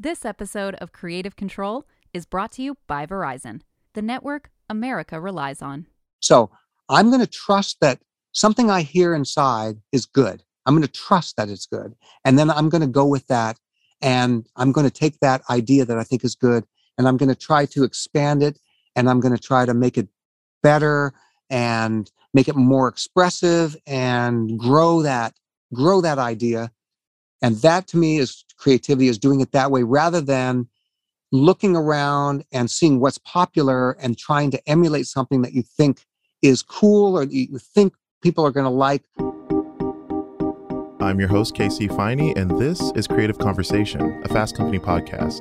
This episode of Creative Control is brought to you by Verizon, the network America relies on. So I'm going to trust that something I hear inside is good. I'm going to trust that it's good. And then I'm going to go with that. And I'm going to take that idea that I think is good, and I'm going to try to expand it, and I'm going to try to make it better and make it more expressive and grow that idea. And that, to me, is creativity, is doing it that way rather than looking around and seeing what's popular and trying to emulate something that you think is cool or you think people are going to like. I'm your host, Casey Finey, and this is Creative Conversation, a Fast Company podcast.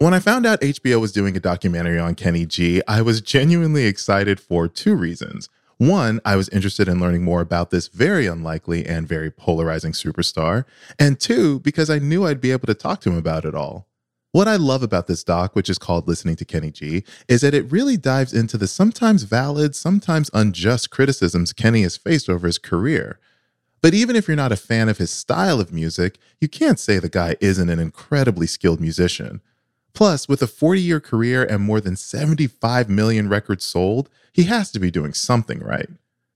When I found out HBO was doing a documentary on Kenny G, I was genuinely excited for two reasons. One, I was interested in learning more about this very unlikely and very polarizing superstar. And two, because I knew I'd be able to talk to him about it all. What I love about this doc, which is called Listening to Kenny G, is that it really dives into the sometimes valid, sometimes unjust criticisms Kenny has faced over his career. But even if you're not a fan of his style of music, you can't say the guy isn't an incredibly skilled musician. Plus, with a 40-year career and more than 75 million records sold, he has to be doing something right.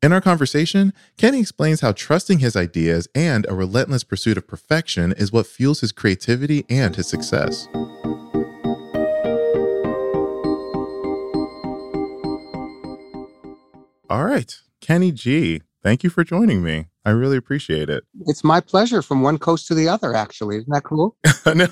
In our conversation, Kenny explains how trusting his ideas and a relentless pursuit of perfection is what fuels his creativity and his success. All right, Kenny G, thank you for joining me. I really appreciate it. It's my pleasure, from one coast to the other, actually. Isn't that cool? No.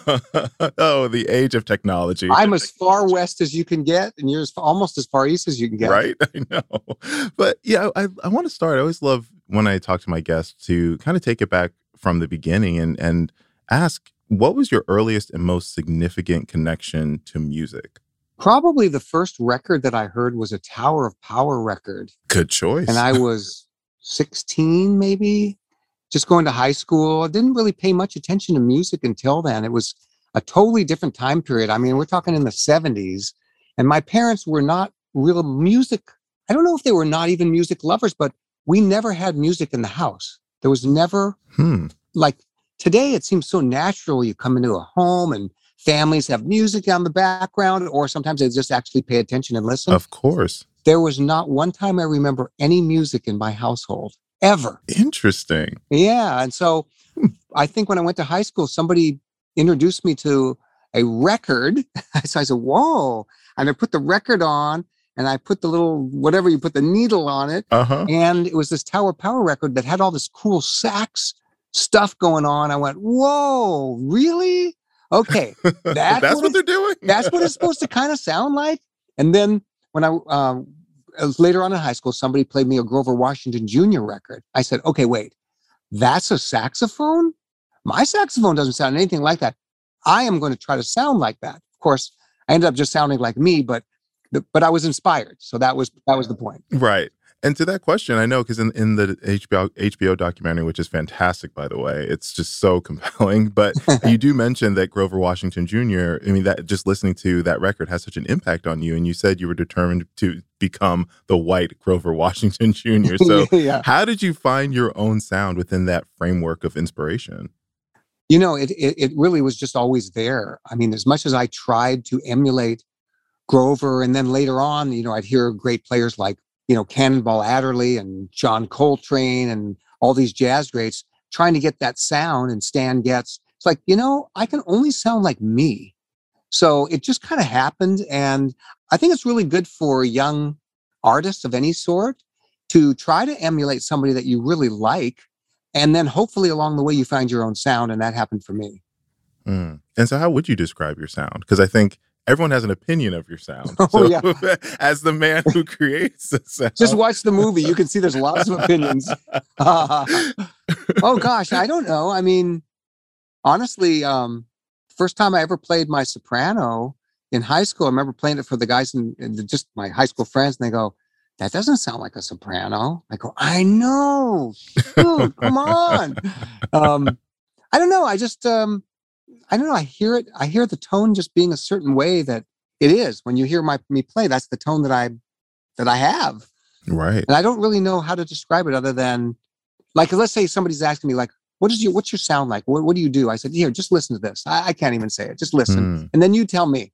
Oh, the age of technology. I'm as far west as you can get, and you're almost as far east as you can get. Right? I know. But yeah, I want to start. I always love when I talk to my guests to kind of take it back from the beginning and ask, what was your earliest and most significant connection to music? Probably the first record that I heard was a Tower of Power record. Good choice. And I was 16, maybe, just going to high school. I didn't really pay much attention to music until then. It was a totally different time period. I mean, we're talking in the 70s, and my parents were not real music. I don't know if they were not even music lovers, but we never had music in the house. There was never, like today, it seems so natural. You come into a home and families have music on the background, or sometimes they just actually pay attention and listen. Of course. There was not one time I remember any music in my household, ever. Interesting. Yeah. And so I think when I went to high school, somebody introduced me to a record. So I said, whoa. And I put the record on, and I put the little, whatever you put the needle on it. Uh-huh. And it was this Tower of Power record that had all this cool sax stuff going on. I went, whoa, really? Okay. That's what they're doing? That's what it's supposed to kind of sound like. And then when I was later on in high school, somebody played me a Grover Washington Jr. record. I said, okay, wait, that's a saxophone? My saxophone doesn't sound anything like that. I am going to try to sound like that. Of course, I ended up just sounding like me, but I was inspired. So that was the point. Right. And to that question, I know, because in the HBO documentary, which is fantastic, by the way, it's just so compelling. But you do mention that Grover Washington Jr., I mean, that just listening to that record has such an impact on you. And you said you were determined to become the white Grover Washington Jr. So yeah. How did you find your own sound within that framework of inspiration? You know, it really was just always there. I mean, as much as I tried to emulate Grover, and then later on, you know, I'd hear great players like, you know, Cannonball Adderley and John Coltrane and all these jazz greats trying to get that sound, and Stan Getz. It's like, you know, I can only sound like me. So it just kind of happened. And I think it's really good for young artists of any sort to try to emulate somebody that you really like. And then hopefully along the way, you find your own sound. And that happened for me. Mm. And so how would you describe your sound? Because I think everyone has an opinion of your sound. So, oh, yeah. As the man who creates the sound. Just watch the movie. You can see there's lots of opinions. Oh, gosh, I don't know. I mean, honestly, first time I ever played my soprano in high school, I remember playing it for the guys and just my high school friends. And they go, that doesn't sound like a soprano. I go, I know. Dude, come on. I don't know. I don't know. I hear it. I hear the tone just being a certain way that it is. When you hear me play, that's the tone that I have. Right. And I don't really know how to describe it other than, like, let's say somebody's asking me, like, what's your sound like? What do you do? I said, here, just listen to this. I can't even say it. Just listen. And then you tell me.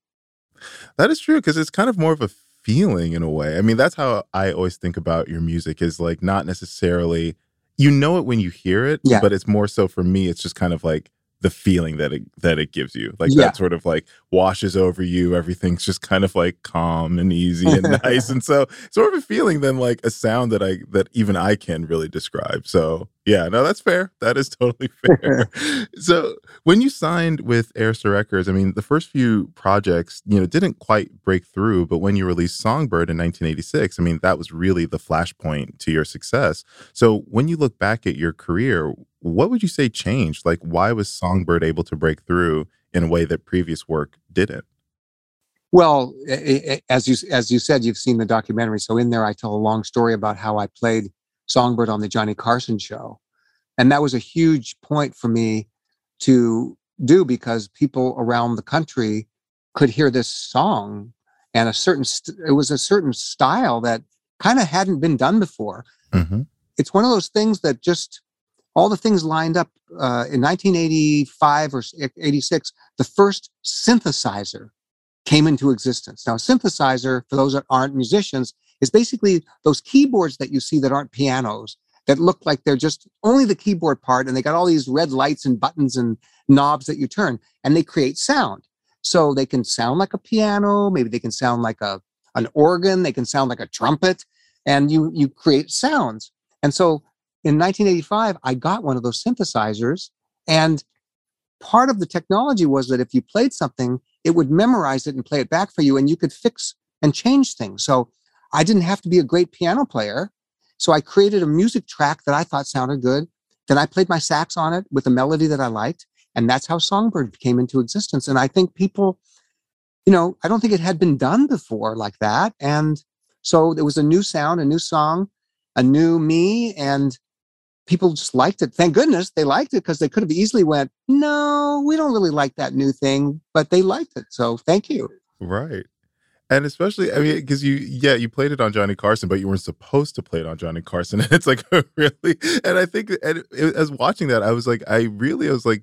That is true, because it's kind of more of a feeling in a way. I mean, that's how I always think about your music, is like not necessarily, you know it when you hear it, yeah. but it's more so for me, it's just kind of like the feeling that it gives you. Like yeah. that sort of like washes over you. Everything's just kind of like calm and easy and nice. And so it's more of a feeling than like a sound that even I can really describe. So yeah, no, that's fair. That is totally fair. So when you signed with Airstar Records, I mean, the first few projects, you know, didn't quite break through, but when you released Songbird in 1986, I mean, that was really the flashpoint to your success. So when you look back at your career, what would you say changed? Like, why was Songbird able to break through in a way that previous work didn't? Well, as you said, you've seen the documentary. So in there, I tell a long story about how I played Songbird on the Johnny Carson show. And that was a huge point for me to do, because people around the country could hear this song, and it was a certain style that kind of hadn't been done before. Mm-hmm. It's one of those things that just... all the things lined up in 1985 or 86, the first synthesizer came into existence. Now, a synthesizer, for those that aren't musicians, is basically those keyboards that you see that aren't pianos, that look like they're just only the keyboard part, and they got all these red lights and buttons and knobs that you turn, and they create sound. So they can sound like a piano, maybe they can sound like an organ, they can sound like a trumpet, and you create sounds. And so in 1985, I got one of those synthesizers, and part of the technology was that if you played something, it would memorize it and play it back for you, and you could fix and change things. So I didn't have to be a great piano player. So I created a music track that I thought sounded good. Then I played my sax on it with a melody that I liked, and that's how Songbird came into existence. And I think people, you know, I don't think it had been done before like that. And so there was a new sound, a new song, a new me, and people just liked it. Thank goodness they liked it, because they could have easily went, no, we don't really like that new thing, but they liked it. So thank you. Right. And especially, I mean, because you played it on Johnny Carson, but you weren't supposed to play it on Johnny Carson. And it's like, really? And I think as watching that, I was like,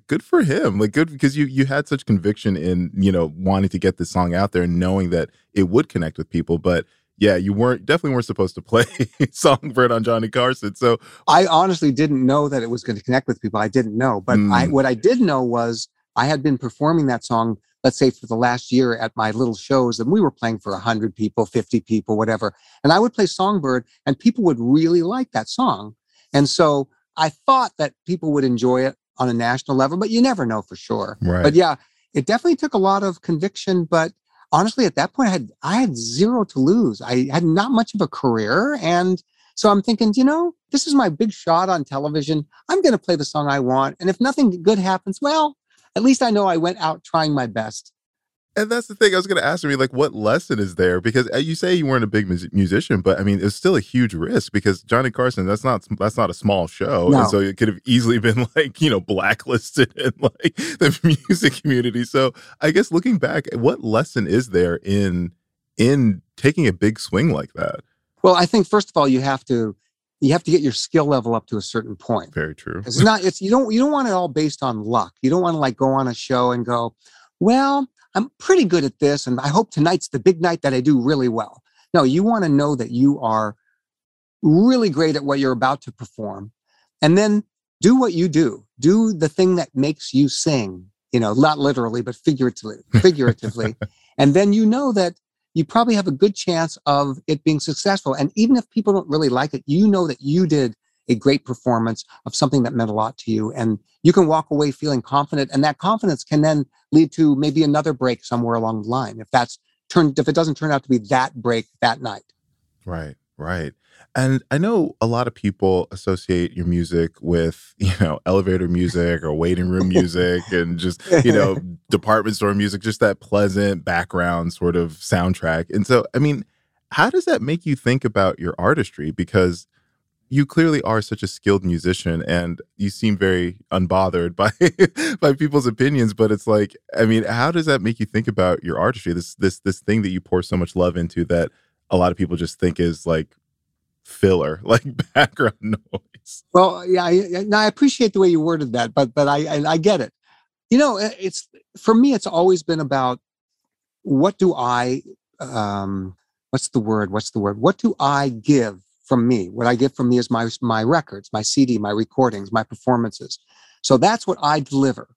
good for him. Like, good, because you had such conviction in, you know, wanting to get this song out there and knowing that it would connect with people. But yeah, you definitely weren't supposed to play Songbird on Johnny Carson. So I honestly didn't know that it was going to connect with people. I didn't know. But what I did know was I had been performing that song, let's say, for the last year at my little shows. And we were playing for 100 people, 50 people, whatever. And I would play Songbird, and people would really like that song. And so I thought that people would enjoy it on a national level, but you never know for sure. Right. But yeah, it definitely took a lot of conviction, but honestly, at that point, I had zero to lose. I had not much of a career. And so I'm thinking, you know, this is my big shot on television. I'm going to play the song I want. And if nothing good happens, well, at least I know I went out trying my best. And that's the thing I was going to ask you, like, what lesson is there? Because you say you weren't a big musician, but I mean, it's still a huge risk, because Johnny Carson, that's not a small show. No. And so it could have easily been like, you know, blacklisted in like the music community. So I guess looking back, what lesson is there in taking a big swing like that? Well, I think first of all, you have to get your skill level up to a certain point. Very true. It's not, you don't want it all based on luck. You don't want to like go on a show and go, well, I'm pretty good at this, and I hope tonight's the big night that I do really well. No, you want to know that you are really great at what you're about to perform, and then do what you do. Do the thing that makes you sing, you know, not literally, but figuratively. And then you know that you probably have a good chance of it being successful. And even if people don't really like it, you know that you did a great performance of something that meant a lot to you. And you can walk away feeling confident. And that confidence can then lead to maybe another break somewhere along the line, if it doesn't turn out to be that break that night. Right, right. And I know a lot of people associate your music with, you know, elevator music or waiting room music and just, you know, department store music, just that pleasant background sort of soundtrack. And so, I mean, how does that make you think about your artistry? Because you clearly are such a skilled musician, and you seem very unbothered by by people's opinions. But it's like, I mean, how does that make you think about your artistry? This thing that you pour so much love into that a lot of people just think is like filler, like background noise. Well, yeah, I appreciate the way you worded that, but I get it. You know, it's, for me, it's always been about what do I, what do I give from me? What I give from me is my records, my CD, my recordings, my performances. So that's what I deliver.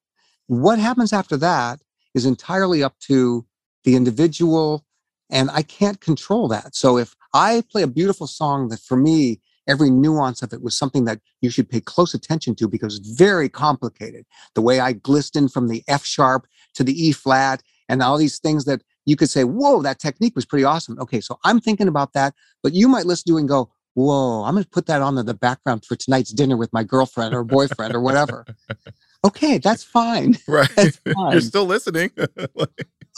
What happens after that is entirely up to the individual, and I can't control that. So if I play a beautiful song that, for me, every nuance of it was something that you should pay close attention to because it's very complicated. The way I glistened from the F sharp to the E flat and all these things that you could say, whoa, that technique was pretty awesome. Okay, so I'm thinking about that, but you might listen to it and go, whoa, I'm going to put that on in the background for tonight's dinner with my girlfriend or boyfriend or whatever. Okay, that's fine. Right. That's fine. You're still listening.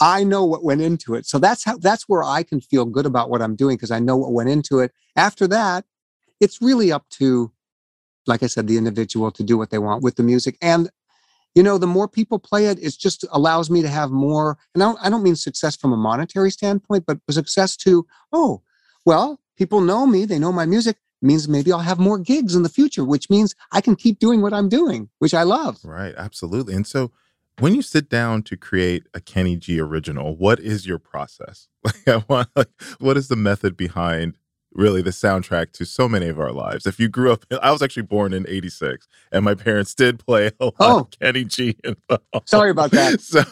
I know what went into it. So that's where I can feel good about what I'm doing because I know what went into it. After that, it's really up to, like I said, the individual to do what they want with the music. And, you know, the more people play it, it just allows me to have more. And I don't mean success from a monetary standpoint, but success to, oh, well, people know me. They know my music. It means maybe I'll have more gigs in the future, which means I can keep doing what I'm doing, which I love. Right. Absolutely. And so when you sit down to create a Kenny G original, what is your process? What is the method behind really the soundtrack to so many of our lives? If you grew up, I was actually born in 86, and my parents did play a lot of Kenny G. Sorry about that. So,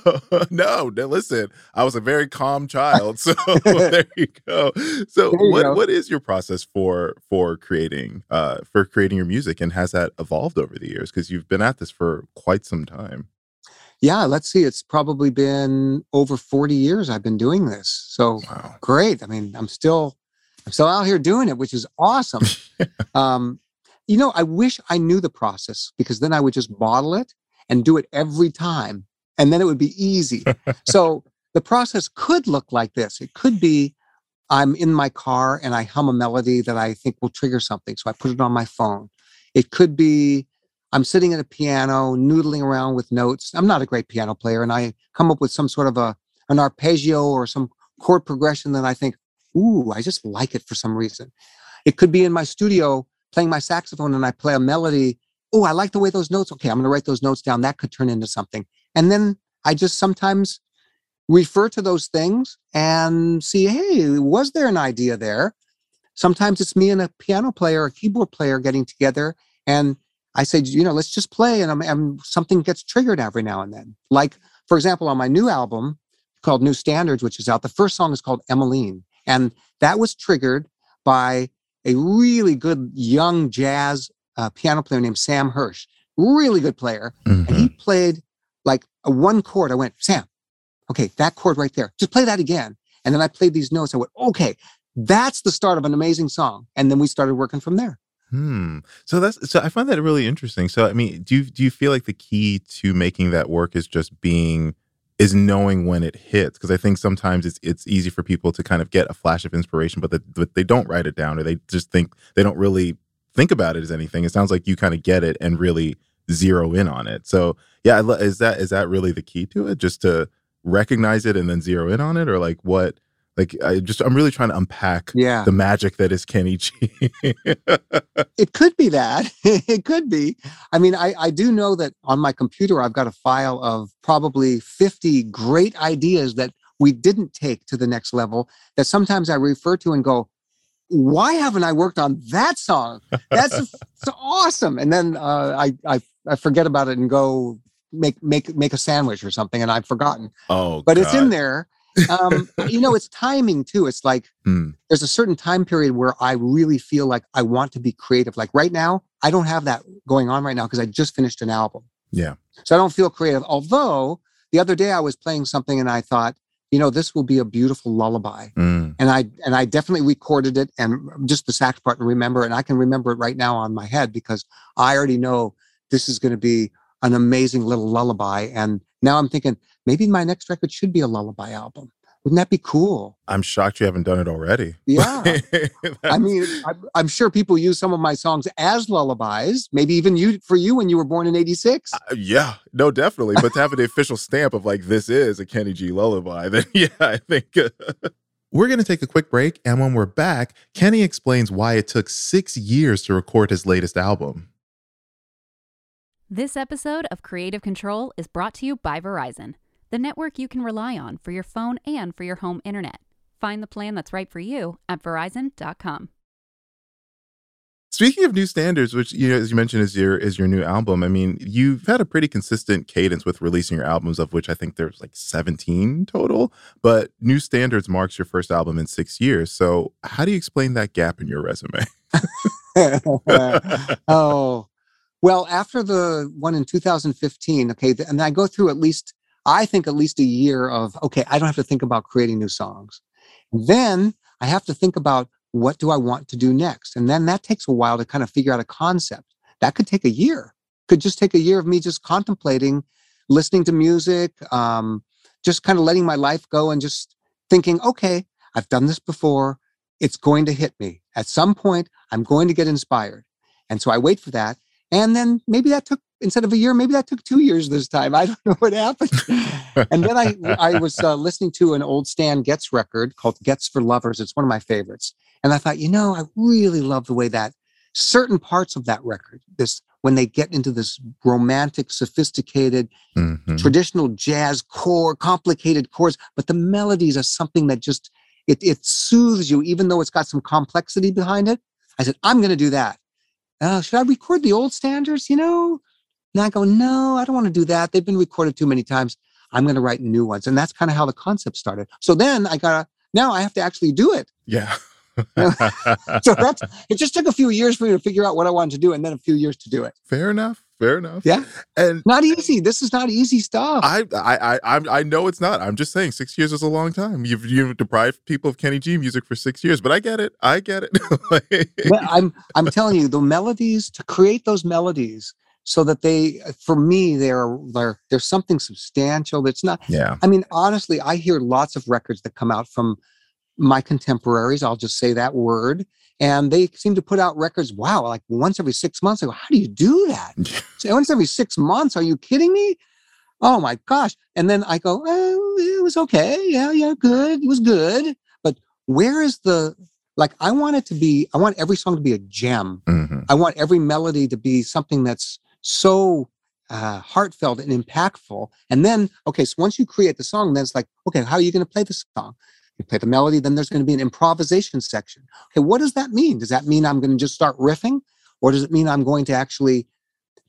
no, listen, I was a very calm child, so there you go. So what is your process for creating your music, and has that evolved over the years? Because you've been at this for quite some time. Yeah, let's see. It's probably been over 40 years I've been doing this. So wow. Great. I mean, I'm still out here doing it, which is awesome. You know, I wish I knew the process because then I would just bottle it and do it every time. And then it would be easy. So the process could look like this. It could be I'm in my car and I hum a melody that I think will trigger something. So I put it on my phone. It could be I'm sitting at a piano, noodling around with notes. I'm not a great piano player. And I come up with some sort of an arpeggio or some chord progression that I think, ooh, I just like it for some reason. It could be in my studio playing my saxophone and I play a melody. Oh, I like the way those notes. Okay, I'm going to write those notes down. That could turn into something. And then I just sometimes refer to those things and see, hey, was there an idea there? Sometimes it's me and a piano player, a keyboard player getting together. And I say, you know, let's just play. And something gets triggered every now and then. Like, for example, on my new album called New Standards, which is out, the first song is called Emmeline. And that was triggered by a really good young jazz piano player named Sam Hirsch, really good player. Mm-hmm. And he played like a one chord. I went, Sam, okay, that chord right there. Just play that again. And then I played these notes. I went, okay, that's the start of an amazing song. And then we started working from there. So I find that really interesting. So, I mean, do you feel like the key to making that work is just knowing when it hits? Because I think sometimes it's easy for people to kind of get a flash of inspiration, but they don't write it down, or they just think they don't really think about it as anything. It sounds like you kind of get it and really zero in on it. So yeah, is that really the key to it? Just to recognize it and then zero in on it, or like what? Like I'm really trying to unpack the magic that is Kenny G. It could be that. It could be. I mean, I do know that on my computer, I've got a file of probably 50 great ideas that we didn't take to the next level that sometimes I refer to and go, why haven't I worked on that song? That's awesome. And then I forget about it and go make a sandwich or something, and I've forgotten. Oh, but God. It's in there. You know, it's timing too. It's like there's a certain time period where I really feel like I want to be creative. Like right now, I don't have that going on right now because I just finished an album. Yeah. So I don't feel creative. Although the other day I was playing something and I thought, you know, this will be a beautiful lullaby. And I definitely recorded it and just the sax part and remember, and I can remember it right now on my head because I already know this is going to be an amazing little lullaby. And now I'm thinking, maybe my next record should be a lullaby album. Wouldn't that be cool? I'm shocked you haven't done it already. Yeah. I mean, I'm sure people use some of my songs as lullabies, maybe even for you when you were born in 86. Yeah, no, definitely. But to have an official stamp of like, this is a Kenny G lullaby, then yeah, I think. We're going to take a quick break, and when we're back, Kenny explains why it took 6 years to record his latest album. This episode of Creative Control is brought to you by Verizon, the network you can rely on for your phone and for your home internet. Find the plan that's right for you at Verizon.com. Speaking of New Standards, which, you know, as you mentioned, is your new album. I mean, you've had a pretty consistent cadence with releasing your albums, of which I think there's like 17 total. But New Standards marks your first album in 6 years. So how do you explain that gap in your resume? Oh, well, after the one in 2015, okay, and I go through at least a year of, okay, I don't have to think about creating new songs. Then I have to think about, what do I want to do next? And then that takes a while to kind of figure out a concept. That could take a year. Could just take a year of me just contemplating, listening to music, just kind of letting my life go and just thinking, okay, I've done this before. It's going to hit me. At some point, I'm going to get inspired. And so I wait for that. And then maybe that took, instead of a year, maybe that took 2 years this time. I don't know what happened. And then I was listening to an old Stan Getz record called Getz for Lovers. It's one of my favorites. And I thought, you know, I really love the way that certain parts of that record, this, when they get into this romantic, sophisticated, traditional jazz core, complicated chords, but the melodies are something that just, it soothes you, even though it's got some complexity behind it. I said, I'm going to do that. Should I record the old standards, you know? And I go, no, I don't want to do that. They've been recorded too many times. I'm going to write new ones. And that's kind of how the concept started. So then now I have to actually do it. Yeah. So it just took a few years for me to figure out what I wanted to do, and then a few years to do it. Fair enough. Yeah, and not easy. This is not easy stuff. I know it's not. I'm just saying, 6 years is a long time. You've deprived people of Kenny G music for 6 years, but I get it. Well, I'm telling you, the melodies, to create those melodies, so that they, for me, they're something substantial. That's not. Yeah. I mean, honestly, I hear lots of records that come out from my contemporaries, I'll just say that word, and they seem to put out records, wow, like once every 6 months. I go, how do you do that? So once every 6 months, are you kidding me? Oh my gosh. And then I go, oh, it was okay. Yeah, good. It was good. But where is the, like, I want every song to be a gem. Mm-hmm. I want every melody to be something that's so heartfelt and impactful. And then, okay, so once you create the song, then it's like, okay, how are you going to play the song? Play the melody, then there's going to be an improvisation section. Okay, what does that mean? Does that mean I'm going to just start riffing? Or does it mean I'm going to actually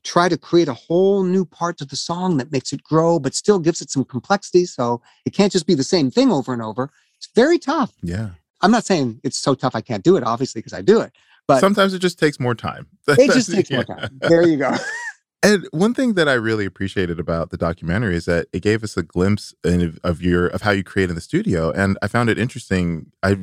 try to create a whole new part to the song that makes it grow, but still gives it some complexity? So it can't just be the same thing over and over. It's very tough. Yeah. I'm not saying it's so tough I can't do it, obviously, because I do it. But sometimes it just takes more time. It just takes more time. There you go. And one thing that I really appreciated about the documentary is that it gave us a glimpse of how you create in the studio. And I found it interesting, I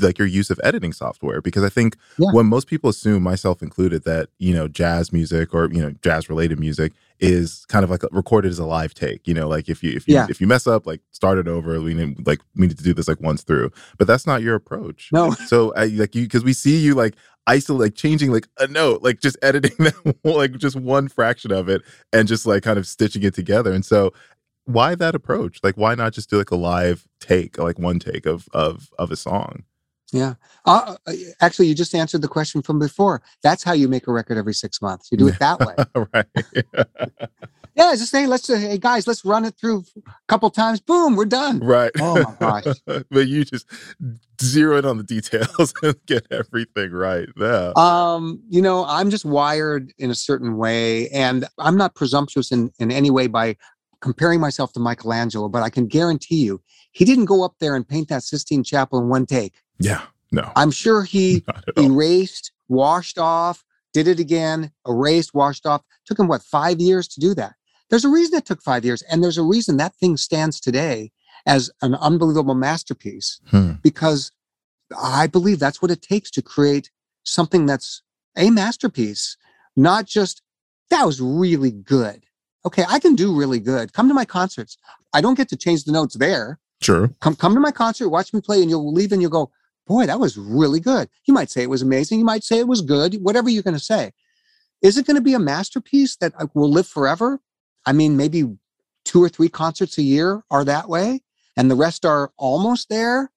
like your use of editing software, because I think when most people assume, myself included, that, you know, jazz music or, you know, jazz related music is kind of like recorded as a live take, you know, like if you mess up, like start it over, we need to do this like once through, but that's not your approach. No. So because we see you like isolate, changing like a note, like just editing that, like just one fraction of it and just like kind of stitching it together. And so why that approach? Like, why not just do like a live take, like one take of a song? Yeah. Actually, you just answered the question from before. That's how you make a record every 6 months. You do it that way. Right. Yeah, it's just saying, hey, guys, let's run it through a couple times. Boom, we're done. Right. Oh, my gosh. But you just zero in on the details and get everything right. Yeah. You know, I'm just wired in a certain way, and I'm not presumptuous in any way by comparing myself to Michelangelo, but I can guarantee you, he didn't go up there and paint that Sistine Chapel in one take. Yeah, no. I'm sure he erased, washed off, did it again, erased, washed off. Took him, 5 years to do that? There's a reason it took 5 years. And there's a reason that thing stands today as an unbelievable masterpiece, because I believe that's what it takes to create something that's a masterpiece, not just, that was really good. Okay, I can do really good. Come to my concerts. I don't get to change the notes there. Sure. Come to my concert, watch me play, and you'll leave and you'll go, boy, that was really good. You might say it was amazing. You might say it was good. Whatever you're going to say. Is it going to be a masterpiece that will live forever? I mean, maybe 2 or 3 concerts a year are that way, and the rest are almost there.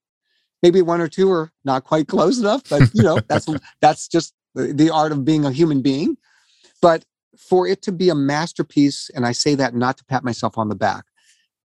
Maybe one or two are not quite close enough, but you know, that's just the art of being a human being. But for it to be a masterpiece, and I say that not to pat myself on the back,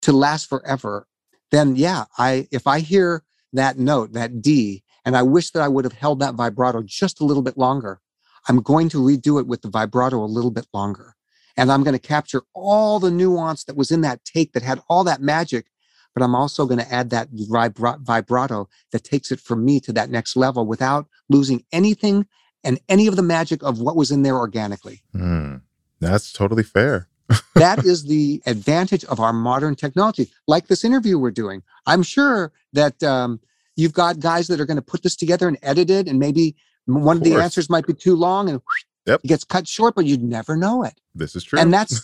to last forever, then yeah, if I hear that note, that D, and I wish that I would have held that vibrato just a little bit longer, I'm going to redo it with the vibrato a little bit longer. And I'm going to capture all the nuance that was in that take that had all that magic, but I'm also going to add that vibrato that takes it for me to that next level without losing anything and any of the magic of what was in there organically. That's totally fair. That is the advantage of our modern technology, like this interview we're doing. I'm sure that you've got guys that are going to put this together and edit it, and maybe one of the answers might be too long and it gets cut short, but you'd never know it. This is true. And that's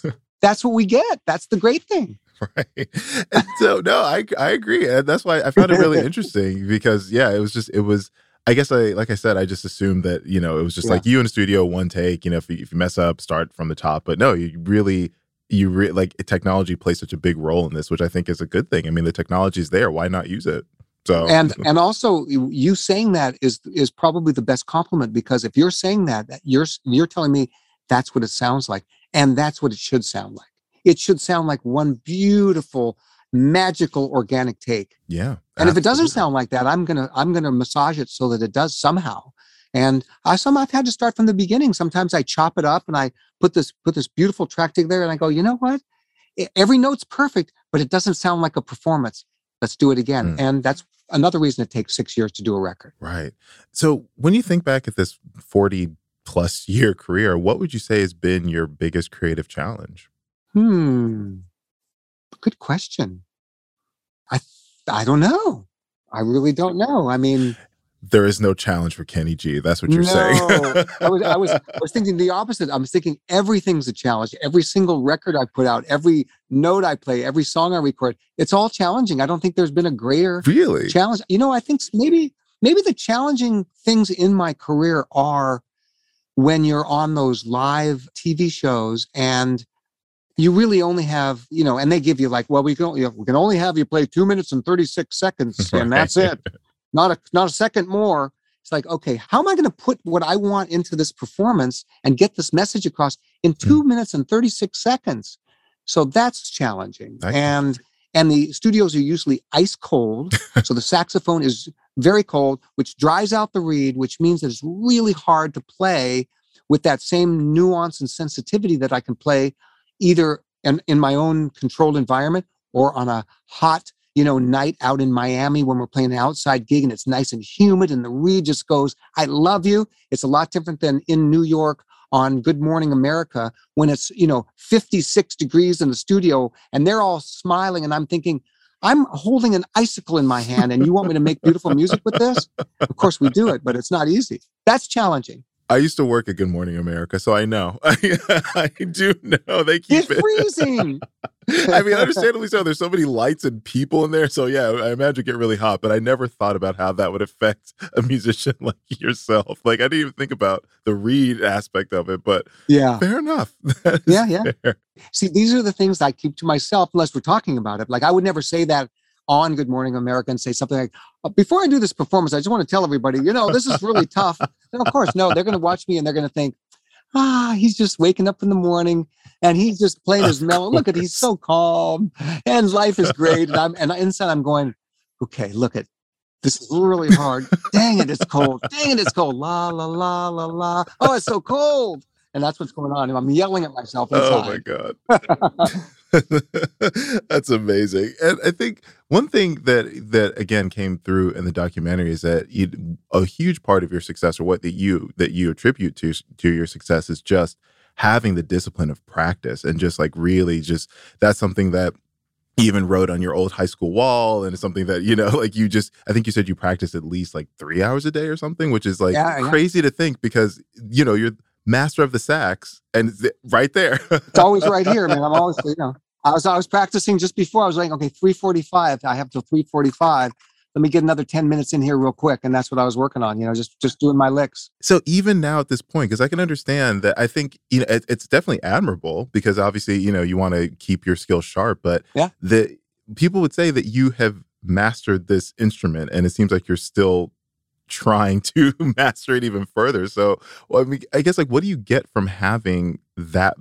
what we get. That's the great thing. Right. And so, no, I agree. And that's why I found it really interesting because, yeah, it was, I guess like I said, I just assumed that, you know, it was just like you in a studio, one take, you know, if you mess up, start from the top. But no, like technology plays such a big role in this, which I think is a good thing. I mean, the technology's there. Why not use it? So and also you saying that is probably the best compliment, because if you're saying that you're telling me that's what it sounds like, and that's what it should sound like. It should sound like one beautiful, magical, organic take. Yeah. And absolutely. If it doesn't sound like that, I'm gonna massage it so that it does somehow. And I've had to start from the beginning. Sometimes I chop it up and I put this beautiful track together, and I go, you know what? Every note's perfect, but it doesn't sound like a performance. Let's do it again. And that's another reason it takes 6 years to do a record. Right. So when you think back at this 40-plus year career, what would you say has been your biggest creative challenge? Good question. I don't know. I really don't know. I mean, there is no challenge for Kenny G. That's what you're saying. I was thinking the opposite. I was thinking everything's a challenge. Every single record I put out, every note I play, every song I record, it's all challenging. I don't think there's been a greater challenge. You know, I think maybe the challenging things in my career are when you're on those live TV shows and you really only have, you know, and they give you like, well, we can only have you play 2 minutes and 36 seconds and that's it. Not a second more. It's like, okay, how am I going to put what I want into this performance and get this message across in 2 minutes and 36 seconds? So that's challenging. And the studios are usually ice cold. So the saxophone is very cold, which dries out the reed, which means that it's really hard to play with that same nuance and sensitivity that I can play either in my own controlled environment or on a hot, you know, night out in Miami when we're playing an outside gig and it's nice and humid and the reed just goes, I love you. It's a lot different than in New York on Good Morning America when it's, you know, 56 degrees in the studio and they're all smiling and I'm thinking, I'm holding an icicle in my hand and you want me to make beautiful music with this? Of course we do it, but it's not easy. That's challenging. I used to work at Good Morning America, so I know. I do know. They keep it freezing. I mean, understandably so. There's so many lights and people in there. So, yeah, I imagine it get really hot. But I never thought about how that would affect a musician like yourself. Like, I didn't even think about the read aspect of it. But, yeah, fair enough. Yeah. Fair. See, these are the things I keep to myself unless we're talking about it. Like, I would never say that on Good Morning America and say something like, before I do this performance, I just want to tell everybody, you know, this is really tough. And of course, no, they're going to watch me and they're going to think, he's just waking up in the morning and he's just playing his mellow. Look at, he's so calm and life is great. And inside I'm going, okay, look at this is really hard. Dang it, it's cold. Dang it, it's cold. La, la, la, la, la. Oh, it's so cold. And that's what's going on. And I'm yelling at myself inside. Oh, my God. That's amazing. And I think one thing that again came through in the documentary is that a huge part of your success, or what that you attribute to your success, is just having the discipline of practice and just like really just that's something that you even wrote on your old high school wall, and it's something that, you know, like you just, I think you said you practiced at least like 3 hours a day or something, which is like crazy to think, because, you know, you're master of the sax, and right there. It's always right here, man. I'm always, you know, I was practicing just before. I was like, okay, 3:45. I have till 3:45. Let me get another 10 minutes in here real quick. And that's what I was working on, you know, just doing my licks. So even now at this point, because I can understand that, I think, you know, it's definitely admirable, because obviously, you know, you want to keep your skills sharp, but people would say that you have mastered this instrument, and it seems like you're still trying to master it even further. So, well, I mean, I guess, like, what do you get from having that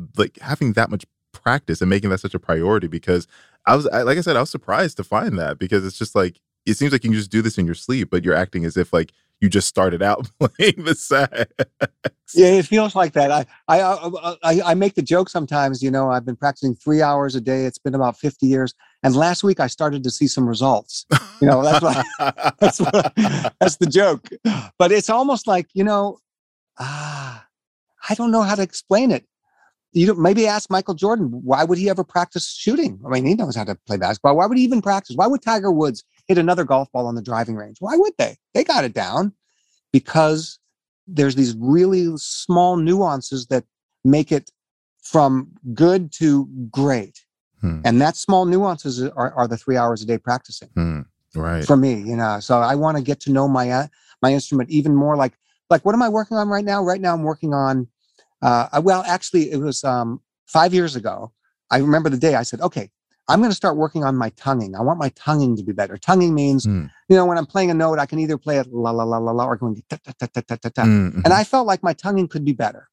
much practice and making that such a priority? Because I was surprised to find that, because it's just like, it seems like you can just do this in your sleep, but you're acting as if like you just started out playing the sax. Yeah, it feels like that. I make the joke sometimes, you know, I've been practicing 3 hours a day. It's been about 50 years. And last week I started to see some results. You know, that's the joke. But it's almost like, you know, I don't know how to explain it. You know, maybe ask Michael Jordan, why would he ever practice shooting? I mean, he knows how to play basketball. Why would he even practice? Why would Tiger Woods hit another golf ball on the driving range? Why would they? They got it down because there's these really small nuances that make it from good to great. Hmm. And that small nuances are the 3 hours a day practicing. Hmm. Right. For me, you know, so I want to get to know my instrument even more. Like what am I working on right now? Right now I'm working on, well, actually it was 5 years ago. I remember the day I said, okay, I'm going to start working on my tonguing. I want my tonguing to be better. Tonguing means, you know, when I'm playing a note, I can either play it la, la, la, la, la, or going ta, ta, ta, ta, ta, ta, ta. Mm-hmm. And I felt like my tonguing could be better.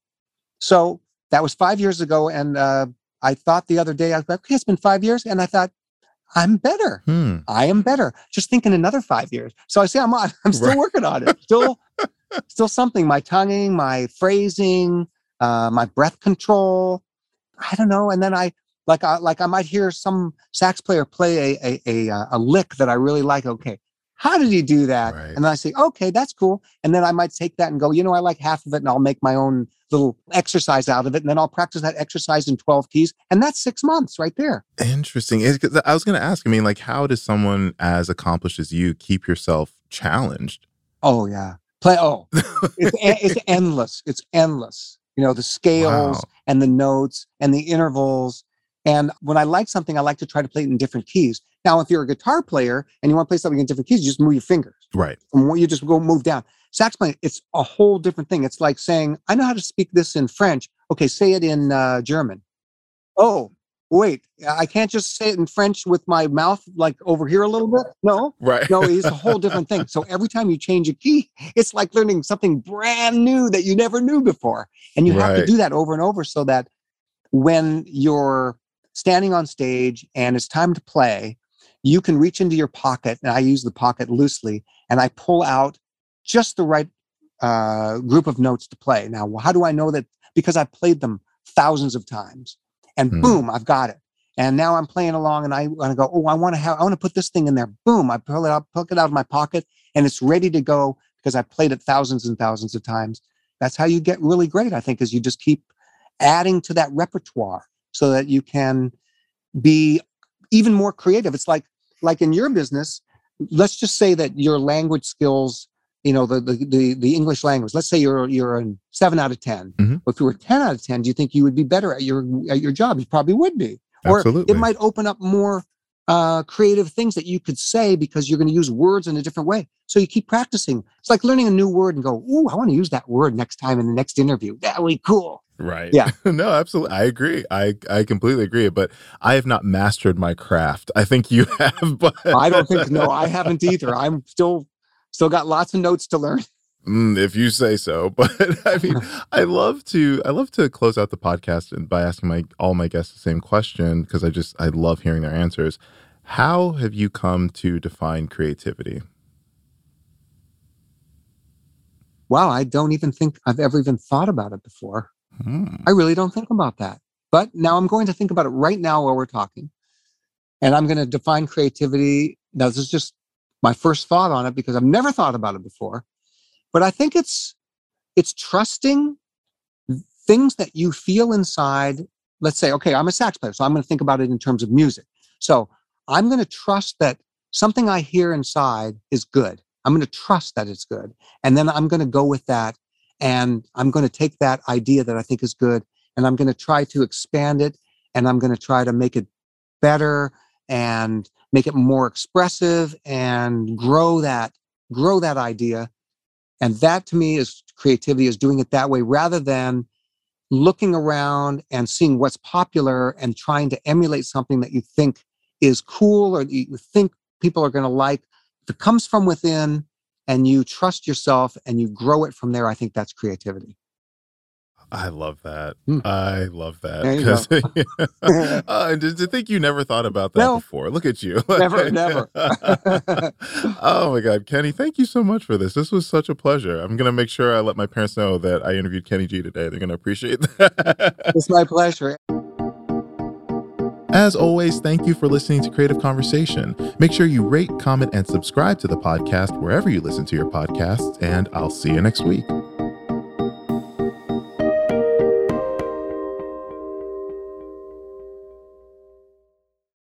So that was 5 years ago. And I thought the other day, I was like, okay, it's been 5 years. And I thought, I'm better. Hmm. I am better. Just thinking another 5 years. So I say, I'm still working on it. Still something, my tonguing, my phrasing, my breath control. I don't know. And then I might hear some sax player play a lick that I really like. Okay, how did he do that? Right. And then I say, okay, that's cool. And then I might take that and go, you know, I like half of it, and I'll make my own little exercise out of it. And then I'll practice that exercise in 12 keys. And that's 6 months right there. Interesting. I was going to ask, I mean, like, how does someone as accomplished as you keep yourself challenged? Oh, yeah. It's endless. It's endless. You know, the scales and the notes and the intervals. And when I like something, I like to try to play it in different keys. Now, if you're a guitar player and you want to play something in different keys, you just move your fingers. Right. And you just go move down. Sax playing, it's a whole different thing. It's like saying, I know how to speak this in French. Okay, say it in German. Oh, wait, I can't just say it in French with my mouth like over here a little bit? No. Right. No, it's a whole different thing. So every time you change a key, it's like learning something brand new that you never knew before. And you have to do that over and over so that when you're standing on stage and it's time to play, you can reach into your pocket, and I use the pocket loosely, and I pull out just the right group of notes to play. Now, how do I know that? Because I've played them thousands of times, and boom, I've got it. And now I'm playing along, and I want to go, oh, I want to put this thing in there. Boom, I pull it out of my pocket, and it's ready to go because I played it thousands and thousands of times. That's how you get really great, I think, is you just keep adding to that repertoire so that you can be even more creative. It's like in your business, let's just say that your language skills, you know, the English language, let's say you're a 7 out of 10. Mm-hmm. Well, if you were 10 out of 10, do you think you would be better at your job? You probably would be. Absolutely. Or it might open up more creative things that you could say because you're going to use words in a different way. So you keep practicing. It's like learning a new word and go, ooh, I want to use that word next time in the next interview. That would be cool. Right. Yeah. No, absolutely. I agree. I completely agree. But I have not mastered my craft. I think you have. But I don't think. No, I haven't either. I'm still got lots of notes to learn. If you say so. But I mean, I love to close out the podcast and by asking all my guests the same question, because I love hearing their answers. How have you come to define creativity? Wow, I don't even think I've ever even thought about it before. I really don't think about that. But now I'm going to think about it right now while we're talking. And I'm going to define creativity. Now, this is just my first thought on it because I've never thought about it before. But I think it's trusting things that you feel inside. Let's say, okay, I'm a sax player, so I'm going to think about it in terms of music. So I'm going to trust that something I hear inside is good. I'm going to trust that it's good. And then I'm going to go with that. And I'm going to take that idea that I think is good, and I'm going to try to expand it, and I'm going to try to make it better and make it more expressive and grow that idea. And that to me is creativity, is doing it that way rather than looking around and seeing what's popular and trying to emulate something that you think is cool or that you think people are going to like. If it comes from within and you trust yourself and you grow it from there, I think that's creativity. I love that. I love that. Yeah. To think you never thought about that before. Look at you. Never. Oh, my God. Kenny, thank you so much for this. This was such a pleasure. I'm going to make sure I let my parents know that I interviewed Kenny G today. They're going to appreciate that. It's my pleasure. As always, thank you for listening to Creative Conversation. Make sure you rate, comment, and subscribe to the podcast wherever you listen to your podcasts, and I'll see you next week.